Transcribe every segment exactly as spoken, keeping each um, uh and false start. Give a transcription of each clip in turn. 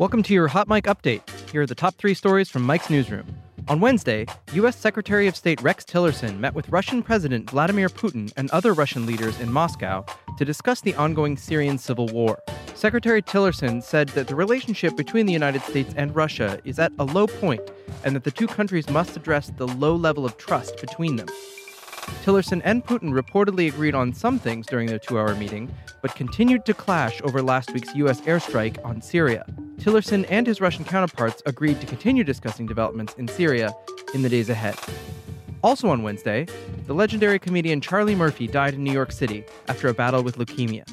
Welcome to your Hot Mike Update. Here are the top three stories from Mike's newsroom. On Wednesday, U S. Secretary of State Rex Tillerson met with Russian President Vladimir Putin and other Russian leaders in Moscow to discuss the ongoing Syrian civil war. Secretary Tillerson said that the relationship between the United States and Russia is at a low point and that the two countries must address the low level of trust between them. Tillerson and Putin reportedly agreed on some things during their two-hour meeting, but continued to clash over last week's U S airstrike on Syria. Tillerson and his Russian counterparts agreed to continue discussing developments in Syria in the days ahead. Also on Wednesday, the legendary comedian Charlie Murphy died in New York City after a battle with leukemia.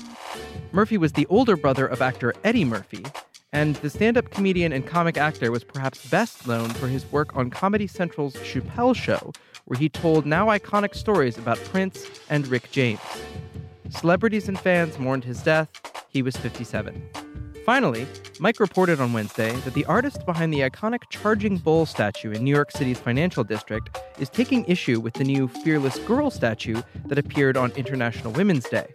Murphy was the older brother of actor Eddie Murphy, and the stand-up comedian and comic actor was perhaps best known for his work on Comedy Central's Chappelle's Show, where he told now iconic stories about Prince and Rick James. Celebrities and fans mourned his death. He was fifty-seven. Finally, Mike reported on Wednesday that the artist behind the iconic Charging Bull statue in New York City's Financial District is taking issue with the new Fearless Girl statue that appeared on International Women's Day.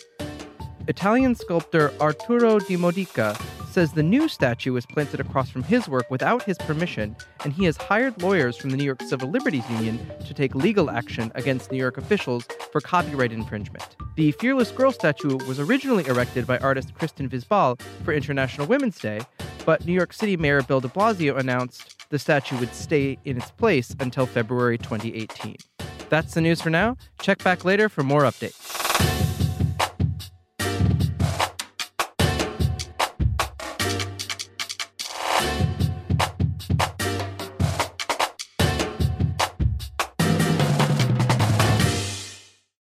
Italian sculptor Arturo Di Modica says the new statue was planted across from his work without his permission, and he has hired lawyers from the New York Civil Liberties Union to take legal action against New York officials for copyright infringement. The Fearless Girl statue was originally erected by artist Kristen Visbal for International Women's Day, but New York City Mayor Bill de Blasio announced the statue would stay in its place until February twenty eighteen. That's the news for now. Check back later for more updates.